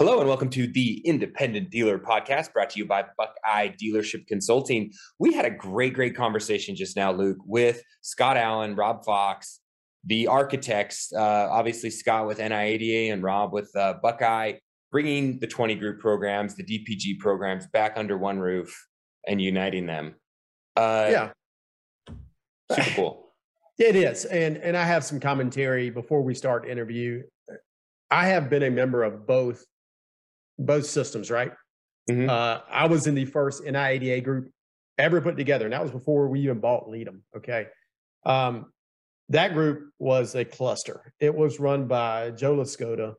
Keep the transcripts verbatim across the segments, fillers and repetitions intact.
Hello and welcome to the Independent Dealer Podcast, brought to you by Buckeye Dealership Consulting. We had a great, great conversation just now, Luke, with Scott Allen, Rob Fox, the architects, uh, obviously Scott with N I A D A and Rob with uh, Buckeye, bringing the twenty group programs, the D P G programs back under one roof and uniting them. Uh, yeah. Super cool. It is. And, and I have some commentary before we start the interview. I have been a member of both, both systems, right? Mm-hmm. Uh, I was in the first N I A D A group ever put together, and that was before we even bought LEADEM, okay? Um, that group was a cluster. It was run by Joe Lescota,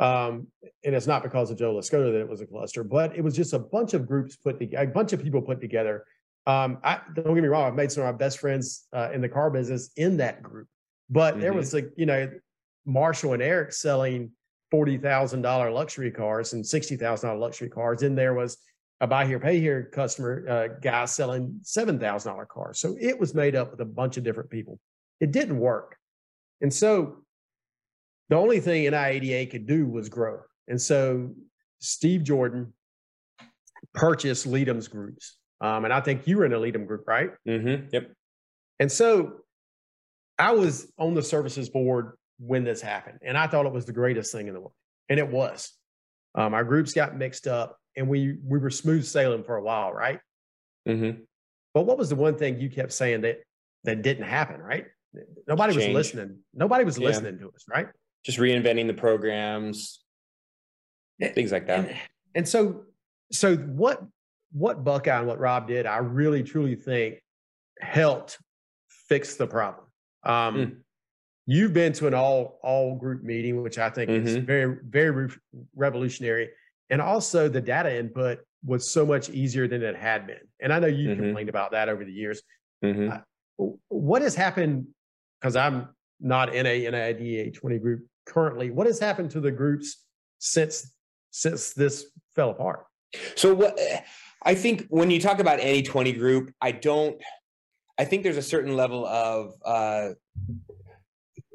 um, and it's not because of Joe Lescota that it was a cluster, but it was just a bunch of groups put together, a bunch of people put together. Um, I, don't get me wrong, I've made some of my best friends uh, in the car business in that group, but mm-hmm. there was like, you know, Marshall and Eric selling forty thousand dollars luxury cars and sixty thousand dollars luxury cars. And there was a Buy Here, Pay Here customer uh, guy selling seven thousand dollars cars. So it was made up with a bunch of different people. It didn't work. And so the only thing N I A D A could do was grow. And so Steve Jordan purchased LEADEM's groups. Um, and I think you were in a LEADEM group, right? Mm-hmm. Yep. And so I was on the services board when this happened, and I thought it was the greatest thing in the world, and it was. Um, our groups got mixed up, and we we were smooth sailing for a while, right? Mm-hmm. But what was the one thing you kept saying that that didn't happen, right? Nobody Change. was listening. Nobody was yeah. listening to us, right? Just reinventing the programs, and things like that. And, and so, so what what Buckeye and what Rob did, I really truly think helped fix the problem. Um, mm. You've been to an all all group meeting, which I think mm-hmm. is very, very re- revolutionary. And also the data input was so much easier than it had been. And I know you mm-hmm. complained about that over the years. Mm-hmm. Uh, what has happened, because I'm not in a N I A D A twenty group currently, what has happened to the groups since since this fell apart? So what I think when you talk about any twenty group, I don't, I think there's a certain level of uh,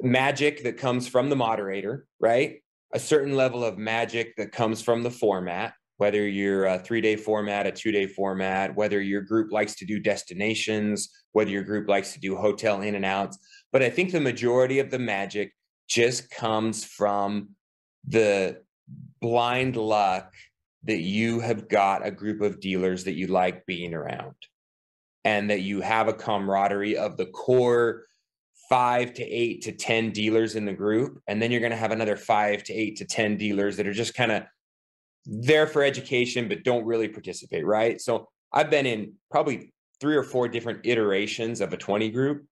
magic that comes from the moderator, right? A certain level of magic that comes from the format, whether you're a three-day format, a two-day format, whether your group likes to do destinations, whether your group likes to do hotel in and outs. But I think the majority of the magic just comes from the blind luck that you have got a group of dealers that you like being around, and that you have a camaraderie of the core five to eight to ten dealers in the group. And then you're going to have another five to eight to ten dealers that are just kind of there for education, but don't really participate, right? So I've been in probably three or four different iterations of a twenty group.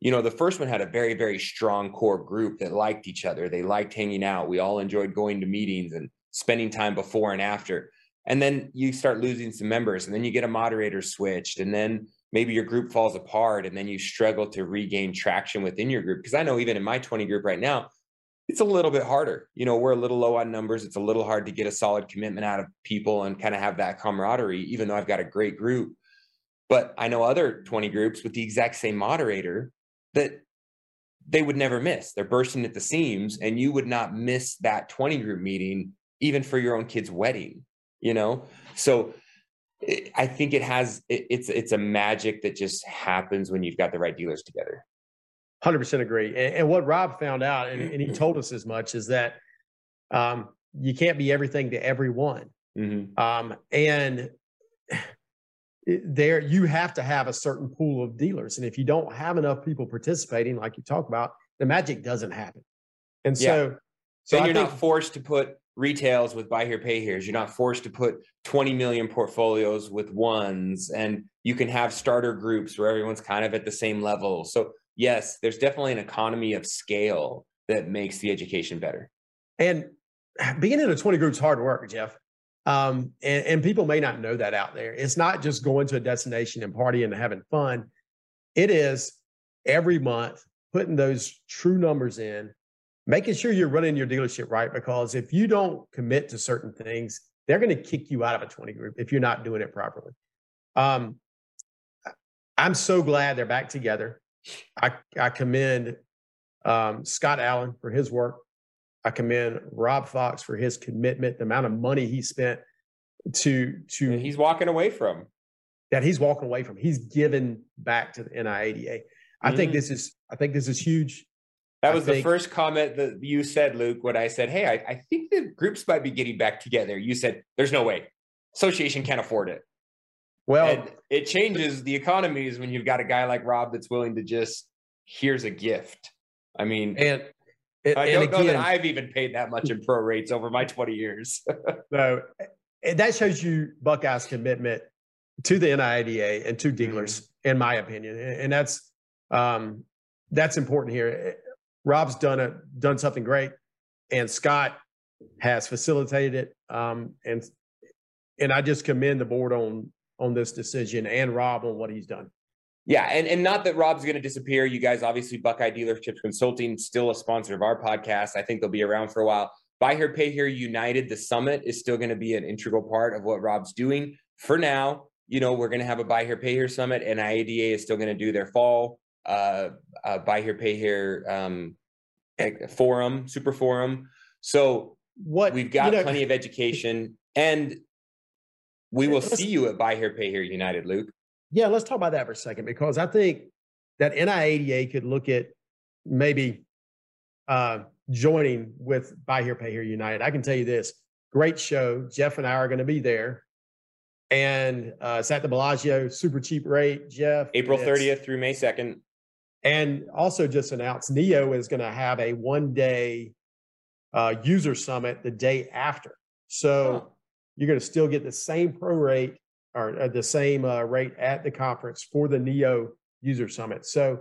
You know, the first one had a very, very strong core group that liked each other. They liked hanging out. We all enjoyed going to meetings and spending time before and after. And then you start losing some members, and then you get a moderator switched, and then maybe your group falls apart, and then you struggle to regain traction within your group. Because I know even in my twenty group right now, it's a little bit harder. You know, we're a little low on numbers. It's a little hard to get a solid commitment out of people and kind of have that camaraderie, even though I've got a great group. But I know other twenty groups with the exact same moderator that they would never miss. They're bursting at the seams, and you would not miss that twenty group meeting, even for your own kid's wedding, you know? So I think it has, it's it's a magic that just happens when you've got the right dealers together. one hundred percent agree. And, and what Rob found out, and, and he told us as much, is that um, you can't be everything to everyone. Mm-hmm. Um, and there, you have to have a certain pool of dealers. And if you don't have enough people participating, like you talk about, the magic doesn't happen. And so, yeah. so then you're think, not forced to put retails with Buy Here, Pay Here's. You're not forced to put twenty million portfolios with ones, and you can have starter groups where everyone's kind of at the same level. So yes, there's definitely an economy of scale that makes the education better. And being in a twenty group's hard work, Jeff. Um, and, and people may not know that out there. It's not just going to a destination and partying and having fun. It is every month putting those true numbers in, making sure you're running your dealership right, because if you don't commit to certain things, they're going to kick you out of a twenty group if you're not doing it properly. Um, I'm so glad they're back together. I, I commend um, Scott Allen for his work. I commend Rob Fox for his commitment, the amount of money he spent to to and he's walking away from that. He's walking away from. He's given back to the N I A D A. I mm-hmm. think this is I think this is huge. That was the first comment that you said, Luke, when I said, hey, I, I think the groups might be getting back together. You said, there's no way. Association can't afford it. Well, and it changes the economies when you've got a guy like Rob that's willing to just, here's a gift. I mean, and, and, I don't and again, know that I've even paid that much in pro rates over my twenty years. No, and that shows you Buckeye's commitment to the N I A D A and to dealers, mm-hmm. in my opinion. And that's um, that's important here. Rob's done a done something great, and Scott has facilitated it. Um, and and I just commend the board on on this decision and Rob on what he's done. Yeah, and, and not that Rob's going to disappear. You guys, obviously, Buckeye Dealership Consulting, still a sponsor of our podcast. I think they'll be around for a while. Buy Here, Pay Here United, the summit is still going to be an integral part of what Rob's doing. For now, you know, we're going to have a Buy Here, Pay Here summit, and N I A D A is still going to do their fall Uh, uh, buy here, pay here, um, forum, super forum. So what we've got, you know, plenty of education, and we will see you at Buy Here, Pay Here United, Luke. Yeah. Let's talk about that for a second, because I think that N I A D A could look at maybe uh, joining with Buy Here, Pay Here United. I can tell you this, great show. Jeff and I are going to be there. And uh, it's at the Bellagio, super cheap rate, Jeff. April thirtieth through May second. And also just announced, NEO is going to have a one-day uh, user summit the day after. So oh. you're going to still get the same pro rate or uh, the same uh, rate at the conference for the NEO user summit. So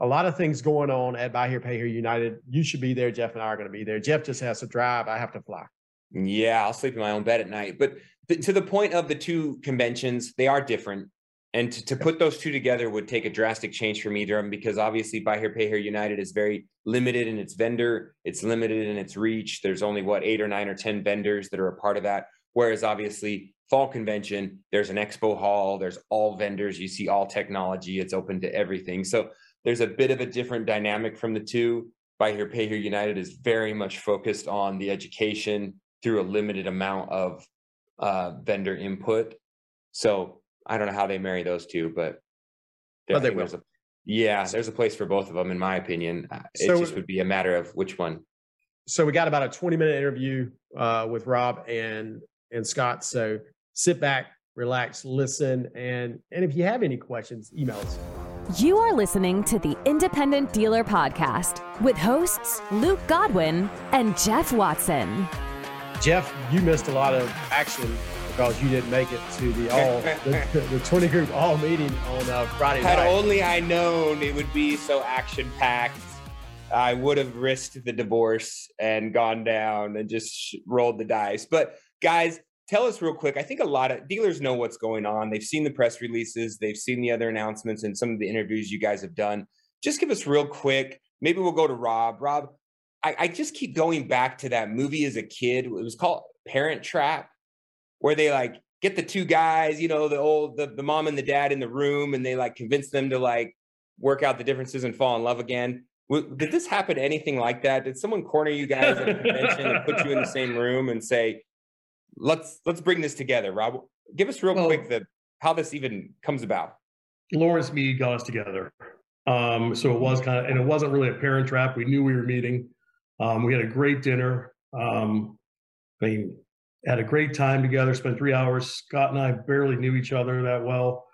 a lot of things going on at Buy Here, Pay Here United. You should be there. Jeff and I are going to be there. Jeff just has to drive. I have to fly. Yeah, I'll sleep in my own bed at night. But th- to the point of the two conventions, they are different. And to, to put those two together would take a drastic change from either of them, because obviously Buy Here, Pay Here United is very limited in its vendor. It's limited in its reach. There's only, what, eight or nine or ten vendors that are a part of that. Whereas obviously Fall Convention, there's an expo hall. There's all vendors. You see all technology. It's open to everything. So there's a bit of a different dynamic from the two. Buy Here, Pay Here United is very much focused on the education through a limited amount of uh, vendor input. So I don't know how they marry those two, but there, oh, they will. There's a, yeah, there's a place for both of them, in my opinion. It so, just would be a matter of which one. So we got about a twenty minute interview uh, with Rob and, and Scott. So sit back, relax, listen. And, and if you have any questions, email us. You are listening to the Independent Dealer Podcast with hosts Luke Godwin and Jeff Watson. Jeff, you missed a lot of action because you didn't make it to the all the, the twenty group all meeting on uh, Friday night. Had only I known it would be so action packed, I would have risked the divorce and gone down and just rolled the dice. But guys, tell us real quick. I think a lot of dealers know what's going on. They've seen the press releases, they've seen the other announcements, and some of the interviews you guys have done. Just give us real quick. Maybe we'll go to Rob. Rob. I, I just keep going back to that movie as a kid. It was called Parent Trap, where they like get the two guys, you know, the old, the, the mom and the dad in the room, and they like convince them to like work out the differences and fall in love again. W- did this happen to anything like that? Did someone corner you guys at a convention and put you in the same room and say, let's, let's bring this together. Rob, give us real well, quick the, how this even comes about. Lawrence Mead got us together. Um, so it was kind of, and it wasn't really a parent trap. We knew we were meeting. Um, we had a great dinner. Um, I mean, had a great time together, spent three hours. Scott and I barely knew each other that well.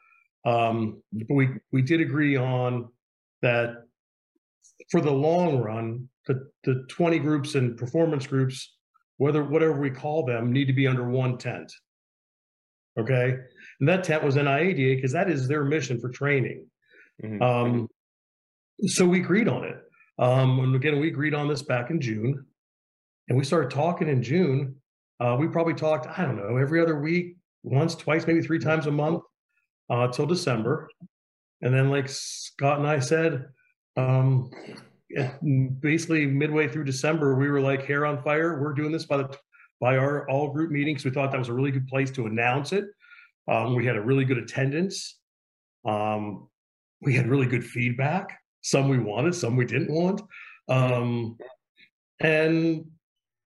Um, but we, we did agree on that for the long run, the, the twenty groups and performance groups, whether whatever we call them, need to be under one tent. Okay? And that tent was N I A D A because that is their mission for training. Mm-hmm. Um, so we agreed on it. Um, and again, we agreed on this back in June, and we started talking in June. Uh, we probably talked, I don't know, every other week, once, twice, maybe three times a month, uh, till December. And then like Scott and I said, um, basically midway through December, we were like hair on fire. We're doing this by the, by our all group meetings. We thought that was a really good place to announce it. Um, we had a really good attendance. Um, we had really good feedback. Some we wanted, some we didn't want. Um, and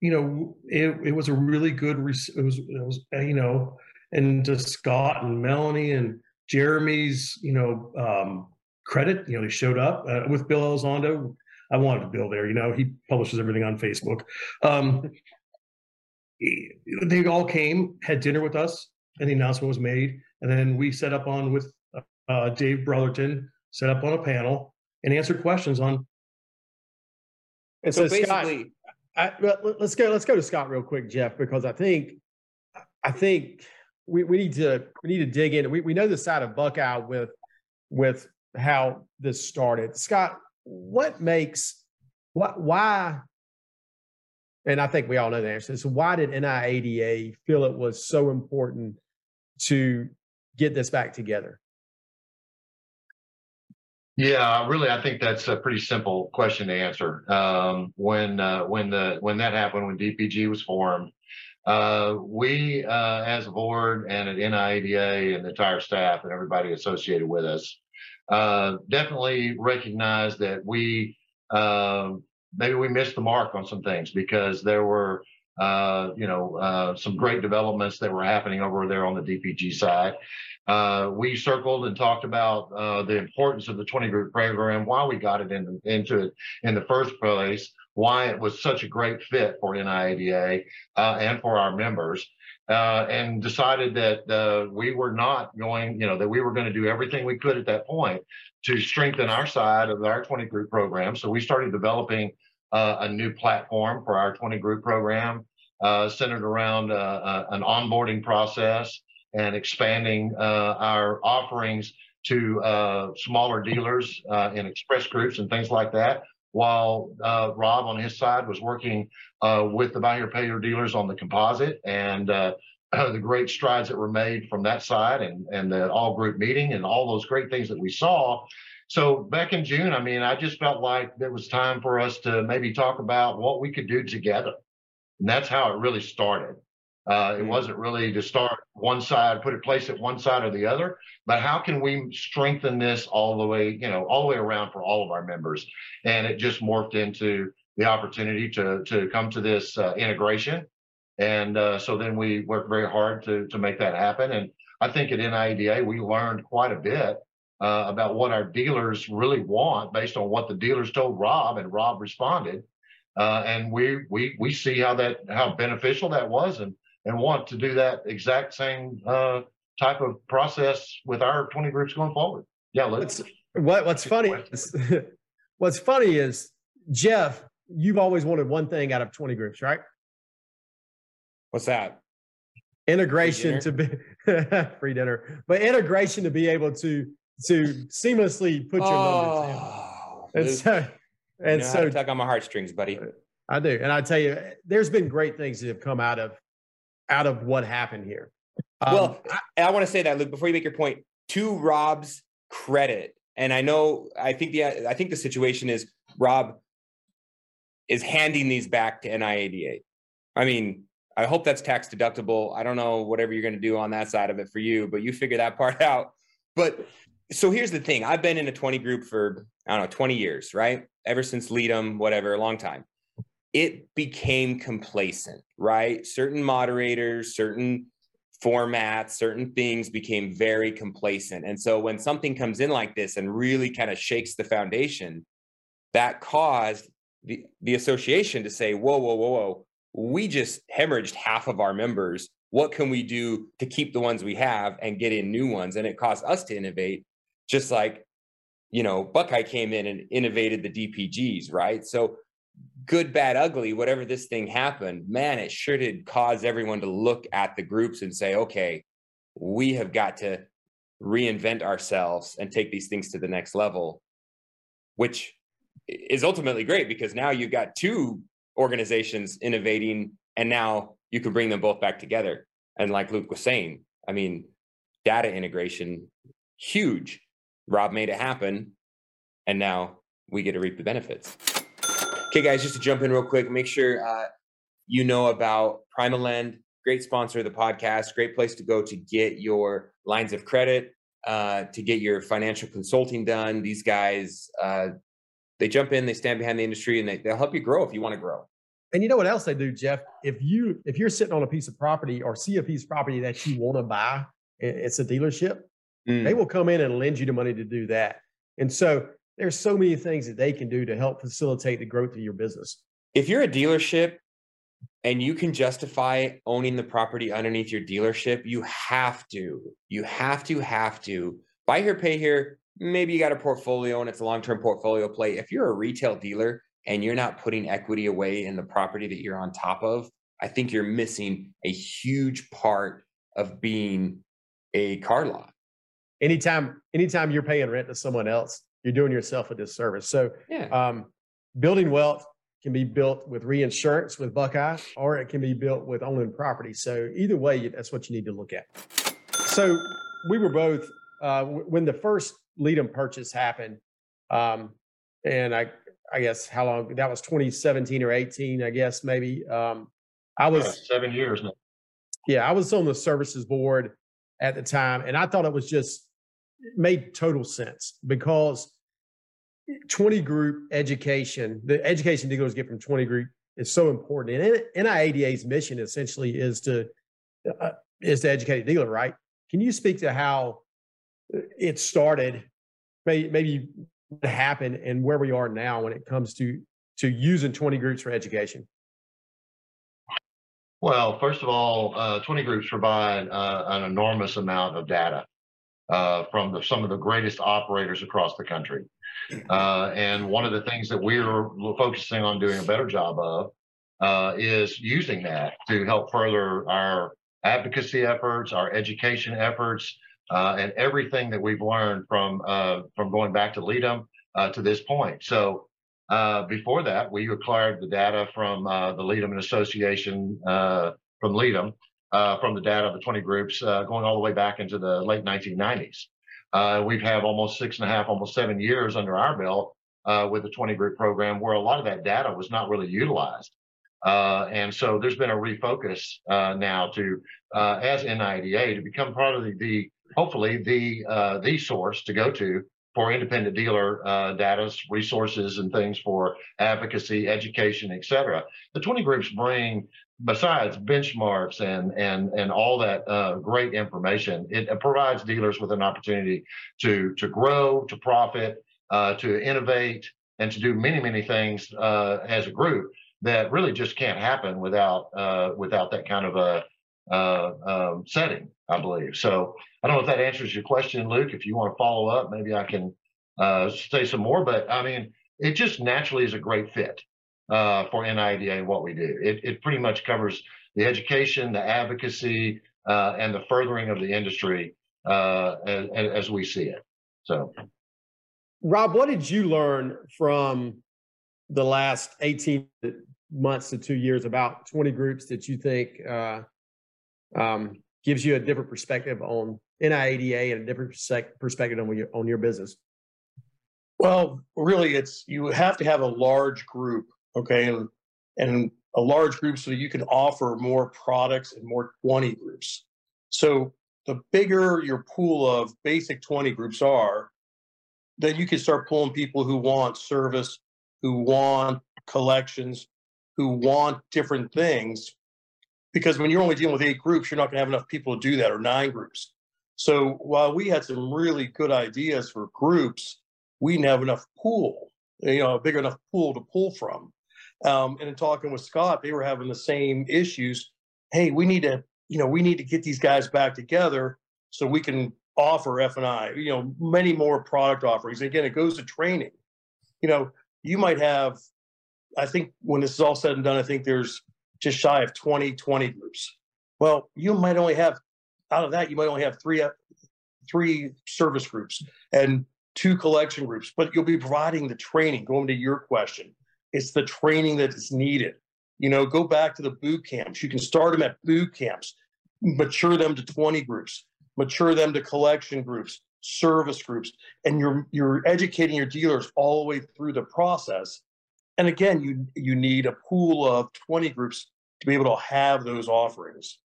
you know, it, it was a really good, it was, it was, you know, and to Scott and Melanie and Jeremy's, you know, um, credit, you know, they showed up uh, with Bill Elizondo. I wanted Bill there, you know, he publishes everything on Facebook. Um, they all came, had dinner with us, and the announcement was made. And then we set up on with uh, Dave Brotherton, set up on a panel and answered questions on. And so, so basically, Scott, I, let's go. Let's go to Scott real quick, Jeff, because I think, I think we, we need to we need to dig in. We we know the side of Buckeye with with how this started. Scott, what makes what why? And I think we all know the answer. So why did N I A D A feel it was so important to get this back together? Yeah, really, I think that's a pretty simple question to answer. Um, when uh, when the when that happened, when D P G was formed, uh, we uh, as a board and at N I A D A and the entire staff and everybody associated with us uh, definitely recognized that we uh, maybe we missed the mark on some things, because there were uh, you know uh, some great developments that were happening over there on the D P G side. Uh, we circled and talked about uh, the importance of the twenty group program, why we got it in, into it in the first place, why it was such a great fit for N I A D A uh, and for our members, uh, and decided that uh, we were not going, you know, that we were going to do everything we could at that point to strengthen our side of our twenty group program. So we started developing uh, a new platform for our twenty group program uh, centered around uh, uh, an onboarding process and expanding uh, our offerings to uh, smaller dealers uh, in express groups and things like that, while uh, Rob on his side was working uh, with the Buy Here, Pay Here dealers on the composite and uh, the great strides that were made from that side and, and the all group meeting and all those great things that we saw. So back in June, I mean, I just felt like there was time for us to maybe talk about what we could do together. And that's how it really started. Uh, it wasn't really to start one side, put a place at one side or the other, but how can we strengthen this all the way, you know, all the way around for all of our members? And it just morphed into the opportunity to to come to this uh, integration. And uh, so then we worked very hard to to make that happen. And I think at N I A D A, we learned quite a bit uh, about what our dealers really want based on what the dealers told Rob, and Rob responded. Uh, and we, we, we see how that, how beneficial that was. And and want to do that exact same uh, type of process with our twenty groups going forward. Yeah, let's. What's, what, what's funny is, what's funny is, Jeff, you've always wanted one thing out of twenty groups, right? What's that? Integration to be, free dinner, but integration to be able to to seamlessly put your oh, numbers in. And Luke, so, and you know so how to tug on my heartstrings, buddy. I do, and I tell you, there's been great things that have come out of out of what happened here. Um, well, I, I want to say that, Luke, before you make your point, to Rob's credit, and I know, I think the, I think the situation is Rob is handing these back to N I A D A. I mean, I hope that's tax deductible. I don't know whatever you're going to do on that side of it for you, but you figure that part out. But so here's the thing. I've been in a twenty group for, I don't know, twenty years, right? Ever since LEADEM, whatever, a long time. It became complacent, right? Certain moderators, certain formats, certain things became very complacent. And so when something comes in like this and really kind of shakes the foundation, that caused the, the association to say, whoa, whoa, whoa, whoa, we just hemorrhaged half of our members. What can we do to keep the ones we have and get in new ones? And it caused us to innovate, just like, you know, Buckeye came in and innovated the D P Gs, right? So good, bad, ugly, whatever this thing happened, man, it sure did cause everyone to look at the groups and say, okay, we have got to reinvent ourselves and take these things to the next level, which is ultimately great because now you've got two organizations innovating and now you can bring them both back together. And like Luke was saying, I mean, data integration, huge. Rob made it happen and now we get to reap the benefits. Okay, guys, just to jump in real quick, make sure uh, you know about Primalend, great sponsor of the podcast, great place to go to get your lines of credit, uh, to get your financial consulting done. These guys, uh, they jump in, they stand behind the industry, and they, they'll help you grow if you want to grow. And you know what else they do, Jeff? If you, if you're sitting on a piece of property or see a piece of property that you want to buy, it's a dealership, mm. they will come in and lend you the money to do that. And so there's so many things that they can do to help facilitate the growth of your business. If you're a dealership and you can justify owning the property underneath your dealership, you have to, you have to, have to. Buy here, pay here. Maybe you got a portfolio and it's a long-term portfolio play. If you're a retail dealer and you're not putting equity away in the property that you're on top of, I think you're missing a huge part of being a car lot. Anytime, anytime you're paying rent to someone else, you're doing yourself a disservice. So yeah. um, building wealth can be built with reinsurance with Buckeye, or it can be built with owning property. So either way, that's what you need to look at. So we were both, uh, when the first LEADEM purchase happened, um, and I, I guess how long, that was twenty seventeen or eighteen, I guess, maybe. Um, I was yeah, seven years now. Yeah, I was on the services board at the time, and I thought it was just, it made total sense, because twenty group education, the education dealers get from twenty group is so important. And N I A D A's mission essentially is to, uh, is to educate a dealer, right? Can you speak to how it started, maybe, maybe what happened, and where we are now when it comes to, to using twenty groups for education? Well, first of all, uh, twenty groups provide uh, an enormous amount of data uh, from the, some of the greatest operators across the country. Uh, and one of the things that we're focusing on doing a better job of uh, is using that to help further our advocacy efforts, our education efforts, uh, and everything that we've learned from uh, from going back to LEADEM uh, to this point. So uh, before that, we acquired the data from uh, the LEADEM and Association, uh, from LEADEM, uh, from the data of the twenty groups uh, going all the way back into the late nineteen nineties. Uh, we've had almost six and a half, almost seven years under our belt uh, with the twenty group program, where a lot of that data was not really utilized. Uh, and so there's been a refocus uh, now to, uh, as N I A D A, to become part of the, the hopefully the, uh, the source to go to for independent dealer uh, data, resources, and things for advocacy, education, et cetera. The twenty groups bring, besides benchmarks and and and all that uh, great information, it provides dealers with an opportunity to to grow, to profit, uh, to innovate, and to do many many things uh, as a group that really just can't happen without uh, without that kind of a uh, um, setting, I believe. So I don't know if that answers your question, Luke. If you want to follow up, maybe I can uh, say some more. But I mean, it just naturally is a great fit uh, for N I A D A and what we do. It, it pretty much covers the education, the advocacy, uh, and the furthering of the industry uh, as, as we see it. So, Rob, what did you learn from the last eighteen months to two years about twenty groups that you think uh, um, gives you a different perspective on N I A D A and a different perspective on your, on your business? Well, really, it's, you have to have a large group. Okay. And, and a large group so you can offer more products and more twenty groups. So the bigger your pool of basic twenty groups are, then you can start pulling people who want service, who want collections, who want different things. Because when you're only dealing with eight groups, you're not going to have enough people to do that, or nine groups. So while we had some really good ideas for groups, we didn't have enough pool, you know, a big enough pool to pull from. Um, and in talking with Scott, they were having the same issues. Hey, we need to, you know, we need to get these guys back together so we can offer F and I, you know, many more product offerings. And again, it goes to training. You know, you might have, I think when this is all said and done, I think there's just shy of twenty groups. Well, you might only have, out of that, you might only have three, three service groups and two collection groups, but you'll be providing the training. Going to your question, it's the training that is needed. You know, go back to the boot camps. You can start them at boot camps, mature them to twenty groups, mature them to collection groups, service groups, and you're you're educating your dealers all the way through the process. And again, you you need a pool of twenty groups to be able to have those offerings.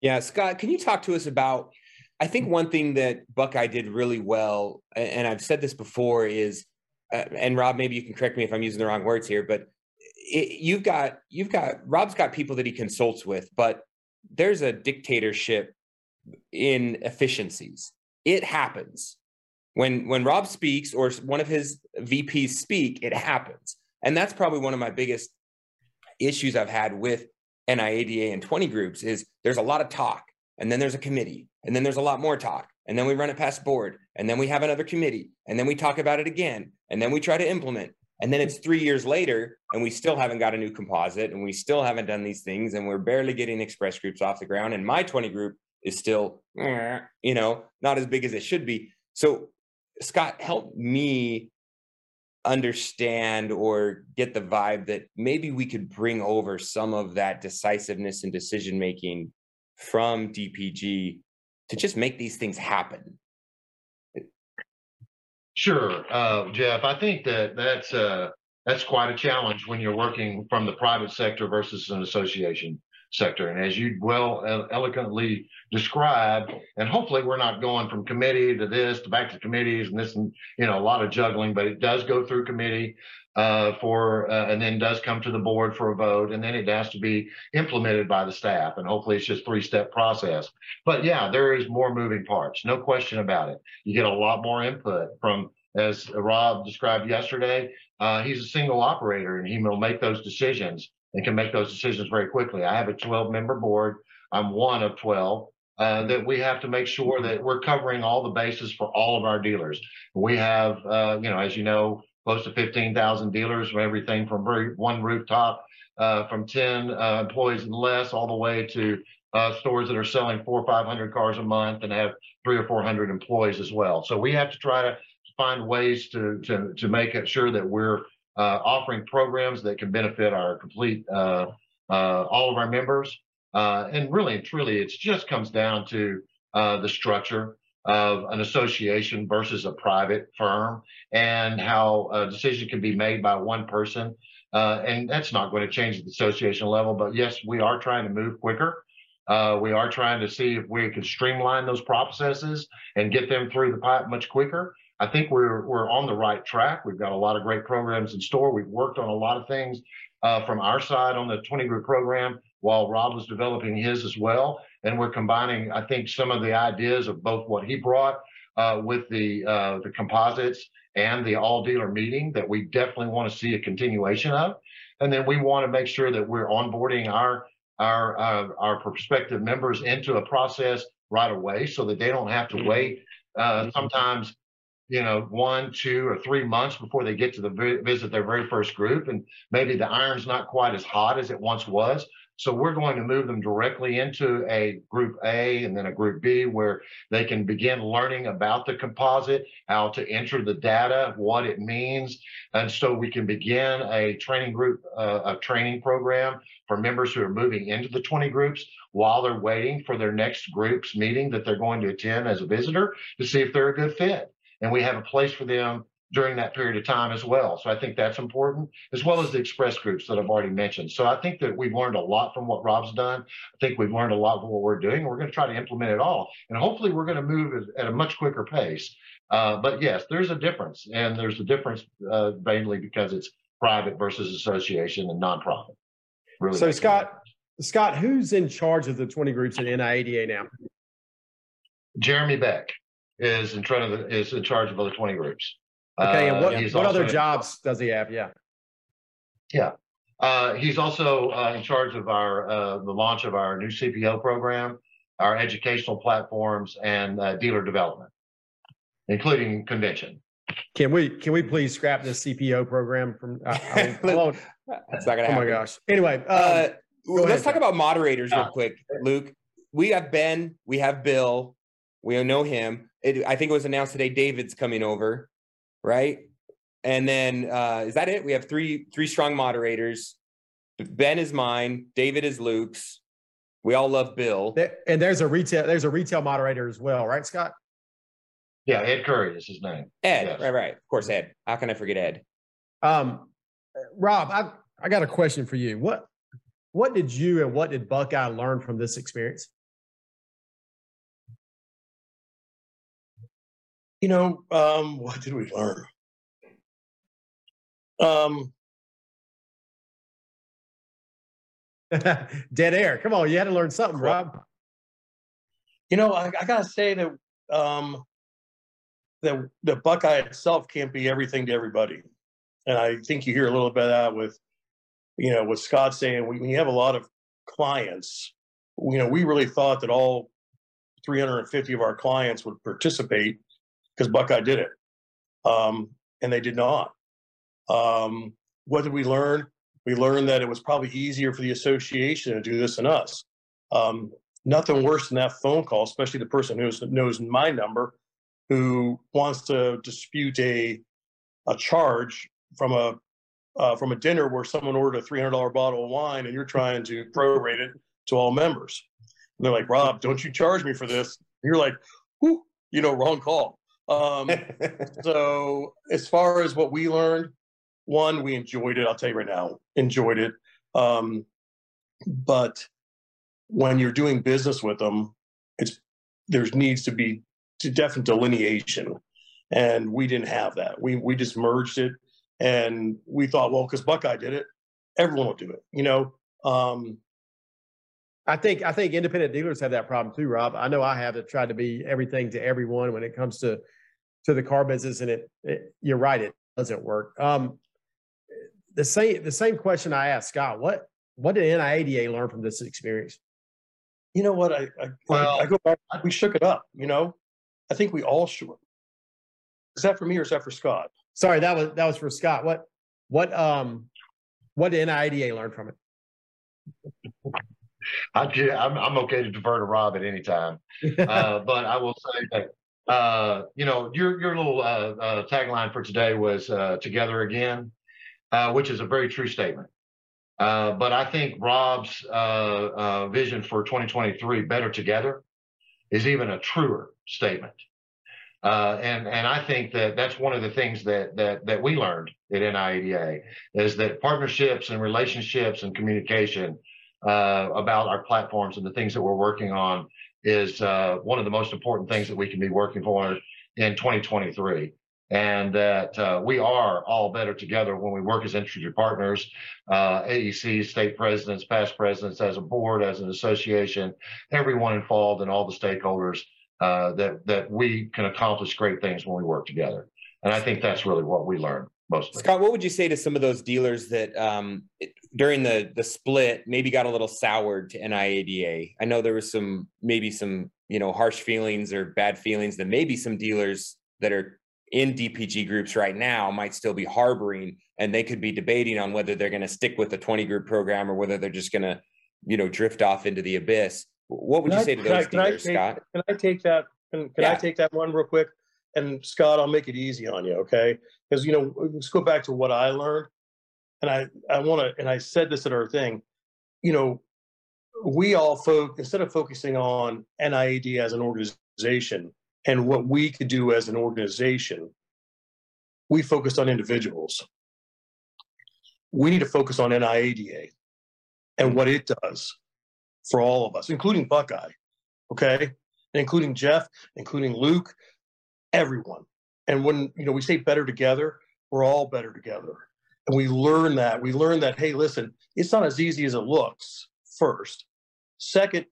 Yeah, Scott, can you talk to us about, I think one thing that Buckeye did really well, and I've said this before, is, uh, and Rob, maybe you can correct me if I'm using the wrong words here, but it, you've got, you've got, Rob's got people that he consults with, but there's a dictatorship in efficiencies. It happens. When, when Rob speaks or one of his V Ps speak, it happens. And that's probably one of my biggest issues I've had with N I A D A and twenty groups is there's a lot of talk, and then there's a committee, and then there's a lot more talk, and then we run it past board, and then we have another committee, and then we talk about it again, and then we try to implement. And then it's three years later, and we still haven't got a new composite, and we still haven't done these things, and we're barely getting express groups off the ground. And my twenty group is still, you know, not as big as it should be. So Scott, help me understand or get the vibe that maybe we could bring over some of that decisiveness and decision-making from D P G to just make these things happen. Sure, uh, Jeff. I think that that's uh, that's quite a challenge when you're working from the private sector versus an association sector. And as you well uh, eloquently described, and hopefully we're not going from committee to this to back to committees and this, and you know, a lot of juggling. But it does go through committee uh, for, uh, and then does come to the board for a vote, and then it has to be implemented by the staff. And hopefully it's just a three-step process. But yeah, there is more moving parts, no question about it. You get a lot more input from, as Rob described yesterday. Uh, he's a single operator, and he will make those decisions. And can make those decisions very quickly. I have a twelve member board. I'm one of twelve uh, that we have to make sure that we're covering all the bases for all of our dealers. We have, uh, you know, as you know, close to fifteen thousand dealers from everything from one rooftop, uh, from ten uh, employees and less, all the way to uh, stores that are selling four or five hundred cars a month and have three or four hundred employees as well. So we have to try to find ways to to to make it sure that we're Uh, offering programs that can benefit our complete, uh, uh, all of our members. Uh, and really, truly, it just comes down to uh, the structure of an association versus a private firm and how a decision can be made by one person. Uh, and that's not going to change at the association level. But yes, we are trying to move quicker. Uh, we are trying to see if we can streamline those processes and get them through the pipe much quicker. I think we're we're on the right track. We've got a lot of great programs in store. We've worked on a lot of things uh, from our side on the twenty group program while Rob was developing his as well. And we're combining, I think, some of the ideas of both what he brought uh, with the uh, the composites and the all dealer meeting that we definitely want to see a continuation of. And then we want to make sure that we're onboarding our our uh, our prospective members into a process right away so that they don't have to wait uh, sometimes, you know, one, two, or three months before they get to the visit their very first group, and maybe the iron's not quite as hot as it once was. So we're going to move them directly into a group A and then a group B where they can begin learning about the composite, how to enter the data, what it means. And so we can begin a training group, uh, a training program for members who are moving into the twenty groups while they're waiting for their next group's meeting that they're going to attend as a visitor to see if they're a good fit. And we have a place for them during that period of time as well. So I think that's important, as well as the express groups that I've already mentioned. So I think that we've learned a lot from what Rob's done. I think we've learned a lot from what we're doing. And we're going to try to implement it all. And hopefully we're going to move at a much quicker pace. Uh, but yes, there's a difference. And there's a difference uh, mainly because it's private versus association and nonprofit. Really so Scott, Scott, who's in charge of the twenty groups at N I A D A now? Jeremy Beck is in front of the, is in charge of other twenty groups. Okay, and what, uh, what other jobs does he have? Yeah, yeah, uh, he's also uh, in charge of our uh, the launch of our new C P O program, our educational platforms, and uh, dealer development, including convention. Can we can we please scrap this C P O program from? Uh, I mean, alone. That's not gonna happen. Oh my gosh. Anyway, um, uh, let's ahead, talk Tom. about moderators real quick, Luke. We have Ben. We have Bill. We know him. It, I think it was announced today David's coming over, right? And then uh, is that it? We have three three strong moderators. Ben is mine. David is Luke's. We all love Bill. And there's a retail there's a retail moderator as well, right, Scott? Yeah, Ed Curry is his name. Ed, yes. right, right. Of course, Ed. How can I forget Ed? Um, Rob, I I got a question for you. What what did you and what did Buckeye learn from this experience? You know, um, what did we learn? Um, Dead air. Come on. You had to learn something, Rob. You know, I, I got to say that um, that the Buckeye itself can't be everything to everybody. And I think you hear a little bit of that with, you know, with Scott saying, when you have a lot of clients, you know, we really thought that all three hundred fifty of our clients would participate because Buckeye did it. Um, and they did not. Um, what did we learn? We learned that it was probably easier for the association to do this than us. Um, nothing worse than that phone call, especially the person who knows my number, who wants to dispute a a charge from a uh, from a dinner where someone ordered a three hundred dollar bottle of wine and you're trying to prorate it to all members. And they're like, Rob, don't you charge me for this? And you're like, whoo, you know, wrong call. Um, so as far as what we learned, one, we enjoyed it. I'll tell you right now, enjoyed it. Um, but when you're doing business with them, it's there's needs to be to definite delineation. And we didn't have that. We we just merged it. And we thought, well, because Buckeye did it, everyone will do it. You know, um, I think I think independent dealers have that problem too, Rob. I know I have it, tried to be everything to everyone when it comes to to the car business. And it, it you're right, it doesn't work. Um, the same the same question I asked Scott, what what did N I A D A learn from this experience? You know what? I, I, well, I, I go back, we shook it up, you know. I think we all shook. Is that for me or is that for Scott? Sorry, that was that was for Scott. What what um what did N I A D A learn from it? I, I'm I'm okay to defer to Rob at any time, uh, but I will say that uh, you know your your little uh, uh, tagline for today was uh, "Together Again," uh, which is a very true statement. Uh, but I think Rob's uh, uh, vision for twenty twenty-three, "Better Together," is even a truer statement. Uh, and and I think that that's one of the things that that that we learned at N I A D A is that partnerships and relationships and communication uh, about our platforms and the things that we're working on is uh, one of the most important things that we can be working for in twenty twenty-three. And that uh, we are all better together when we work as industry partners, uh, A E Cs, state presidents, past presidents, as a board, as an association, everyone involved and all the stakeholders. Uh, that that we can accomplish great things when we work together, and I think that's really what we learned mostly. Scott, what would you say to some of those dealers that um, it, during the the split maybe got a little soured to N I A D A? I know there was some maybe some you know harsh feelings or bad feelings that maybe some dealers that are in D P G groups right now might still be harboring, and they could be debating on whether they're going to stick with the twenty group program or whether they're just going to you know drift off into the abyss. What would you say to those dealers, Scott? Can I take that? Can, can yeah. I take that one real quick? And Scott, I'll make it easy on you, okay? Because you know, let's go back to what I learned, and I I want to, and I said this at our thing. You know, we all focus instead of focusing on N I A D as an organization and what we could do as an organization, we focused on individuals. We need to focus on N I A D A and what it does for all of us, including Buckeye, okay, including Jeff, including Luke, everyone. And when, you know, we say better together, we're all better together. And we learn that. We learn that, hey, listen, it's not as easy as it looks, first. Second,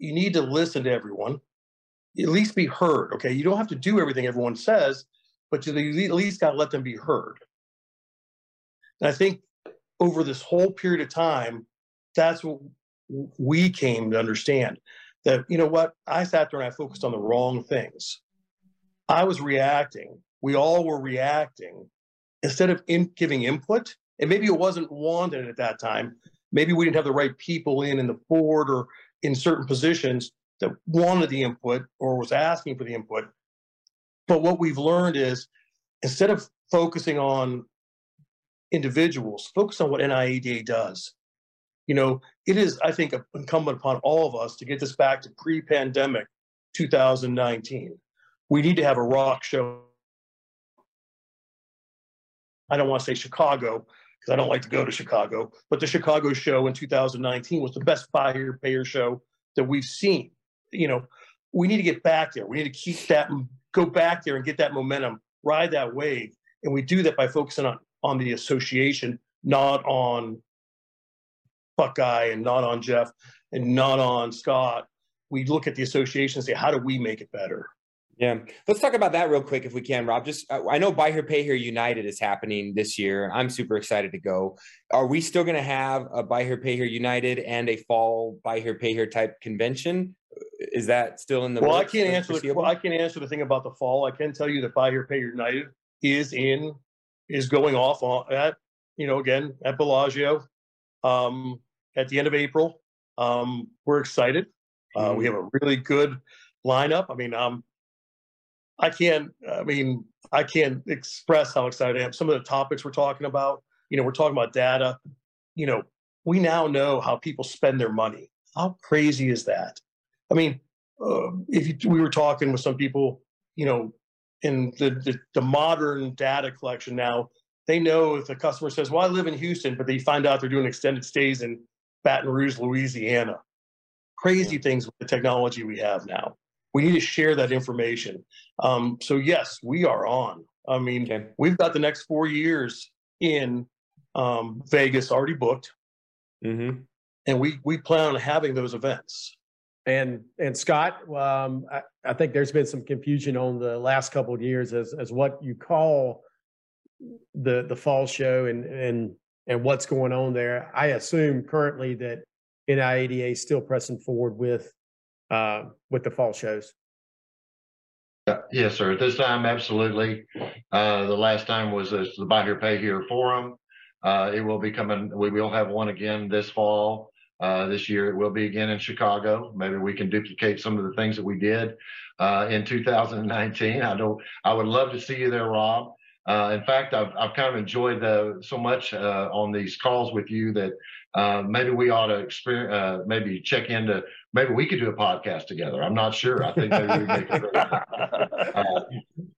you need to listen to everyone, at least be heard, okay? You don't have to do everything everyone says, but you at least got to let them be heard. And I think over this whole period of time, that's what we came to understand that, you know what, I sat there and I focused on the wrong things. I was reacting. We all were reacting instead of in giving input. And maybe it wasn't wanted at that time. Maybe we didn't have the right people in, in the board or in certain positions that wanted the input or was asking for the input. But what we've learned is instead of focusing on individuals, focus on what N I A D A does. You know, it is, I think, incumbent upon all of us to get this back to pre-pandemic two thousand nineteen. We need to have a rock show. I don't want to say Chicago, because I don't like to go to Chicago, but the Chicago show in two thousand nineteen was the best Buy Here, Pay Here show that we've seen. You know, we need to get back there. We need to keep that, go back there and get that momentum, ride that wave. And we do that by focusing on, on the association, not on Buckeye and not on Jeff and not on Scott. We look at the association and say, how do we make it better? Yeah. Let's talk about that real quick if we can, Rob. Just, I know Buy Here, Pay Here United is happening this year. I'm super excited to go. Are we still going to have a Buy Here, Pay Here United and a fall Buy Here, Pay Here type convention? Is that still in the Well, I can't answer the, well, I can't answer the thing about the fall. I can tell you that Buy Here, Pay Here United is in, is going off on, at, you know, again, at Bellagio um, at the end of April. Um, we're excited. Uh, we have a really good lineup. I mean, um, I can't. I mean, I can't express how excited I am. Some of the topics we're talking about. You know, we're talking about data. You know, we now know how people spend their money. How crazy is that? I mean, uh, if you, we were talking with some people, you know, in the, the the modern data collection now, they know if the customer says, "Well, I live in Houston," but they find out they're doing extended stays in Baton Rouge, Louisiana. Crazy things with the technology we have now. We need to share that information. Um, so yes, we are on. I mean, okay. We've got the next four years in um, Vegas already booked, mm-hmm. and we we plan on having those events. And and Scott, um, I, I think there's been some confusion on the last couple of years as as what you call the the fall show and and and what's going on there. I assume currently that N I A D A is still pressing forward with uh, with the fall shows. Uh, yes, sir. At this time, absolutely. Uh, the last time was uh, the Buy Here, Pay Here Forum. Uh, it will be coming. We will have one again this fall. Uh, this year, it will be again in Chicago. Maybe we can duplicate some of the things that we did uh, in two thousand nineteen. I don't. I would love to see you there, Rob. Uh, in fact, I've I've kind of enjoyed the, so much uh, on these calls with you that uh, maybe we ought to experience, uh, maybe check into, maybe we could do a podcast together. I'm not sure. I think maybe we make it. Uh,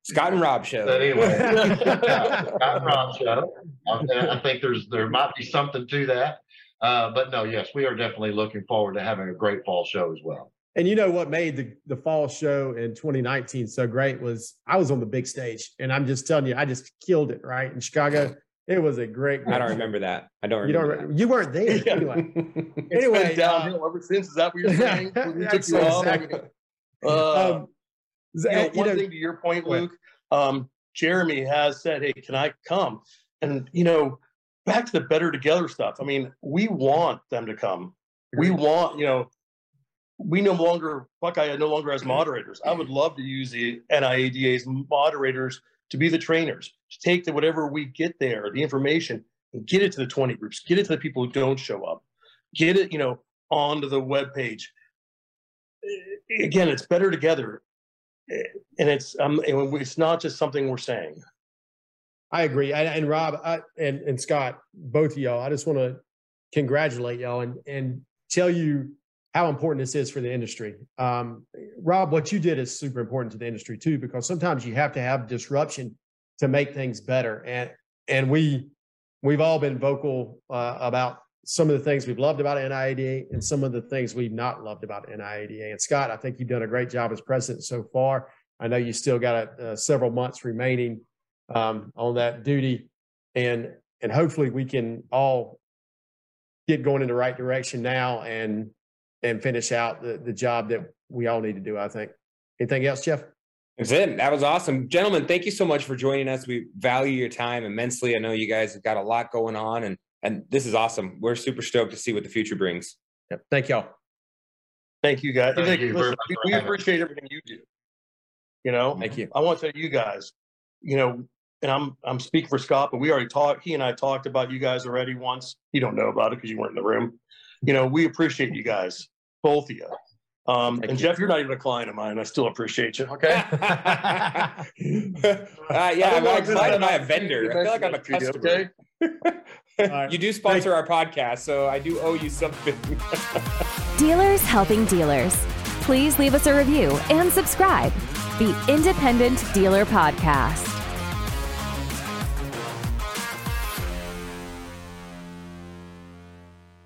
Scott and Rob show. But anyway, yeah, Scott and Rob show. I, I think there's there might be something to that. Uh, but no, yes, we are definitely looking forward to having a great fall show as well. And you know what made the, the fall show in twenty nineteen so great was I was on the big stage, and I'm just telling you, I just killed it, right? In Chicago, it was a great I don't show. remember that. I don't remember you, don't, that. you weren't there. Yeah. Anyway. It's anyway, been downhill uh, ever since. Is that what you're saying? We took you all. Exactly. Uh, um, you know, one you know, thing to your point, Luke, um, Jeremy has said, hey, can I come? And, you know, back to the Better Together stuff. I mean, we want them to come. We want, you know, we no longer, Buckeye no longer has moderators. I would love to use the N I A D A's moderators to be the trainers, to take the, whatever we get there, the information, and get it to the twenty groups, get it to the people who don't show up, get it, you know, onto the webpage. Again, it's Better Together. And it's, um, it's not just something we're saying. I agree. And, and Rob I, and, and Scott, both of y'all, I just want to congratulate y'all and, and tell you how important this is for the industry. Um, Rob, what you did is super important to the industry too, because sometimes you have to have disruption to make things better. And and we, we've all been vocal uh, about some of the things we've loved about N I A D A and some of the things we've not loved about N I A D A. And Scott, I think you've done a great job as president so far. I know you still got uh, several months remaining um, on that duty. And, and hopefully we can all get going in the right direction now and and finish out the, the job that we all need to do, I think. Anything else, Jeff? That's it. That was awesome. Gentlemen, thank you so much for joining us. We value your time immensely. I know you guys have got a lot going on, and, and this is awesome. We're super stoked to see what the future brings. Yep. Thank y'all. Thank you, guys. Thank you. Listen, we, we appreciate everything you do. You know? Thank you. I want to tell you guys, you know, and I'm I'm speaking for Scott, but we already talked. He and I talked about you guys already once. You don't know about it because you weren't in the room. You know, we appreciate you guys, both of you. Um, and you. Jeff, you're not even a client of mine. I still appreciate you. Okay. uh, yeah, I'm not a client. I'm not a vendor. I feel like I'm a customer. Okay? Right. You do sponsor Thanks. our podcast, so I do owe you something. Dealers helping dealers. Please leave us a review and subscribe. The Independent Dealer Podcast.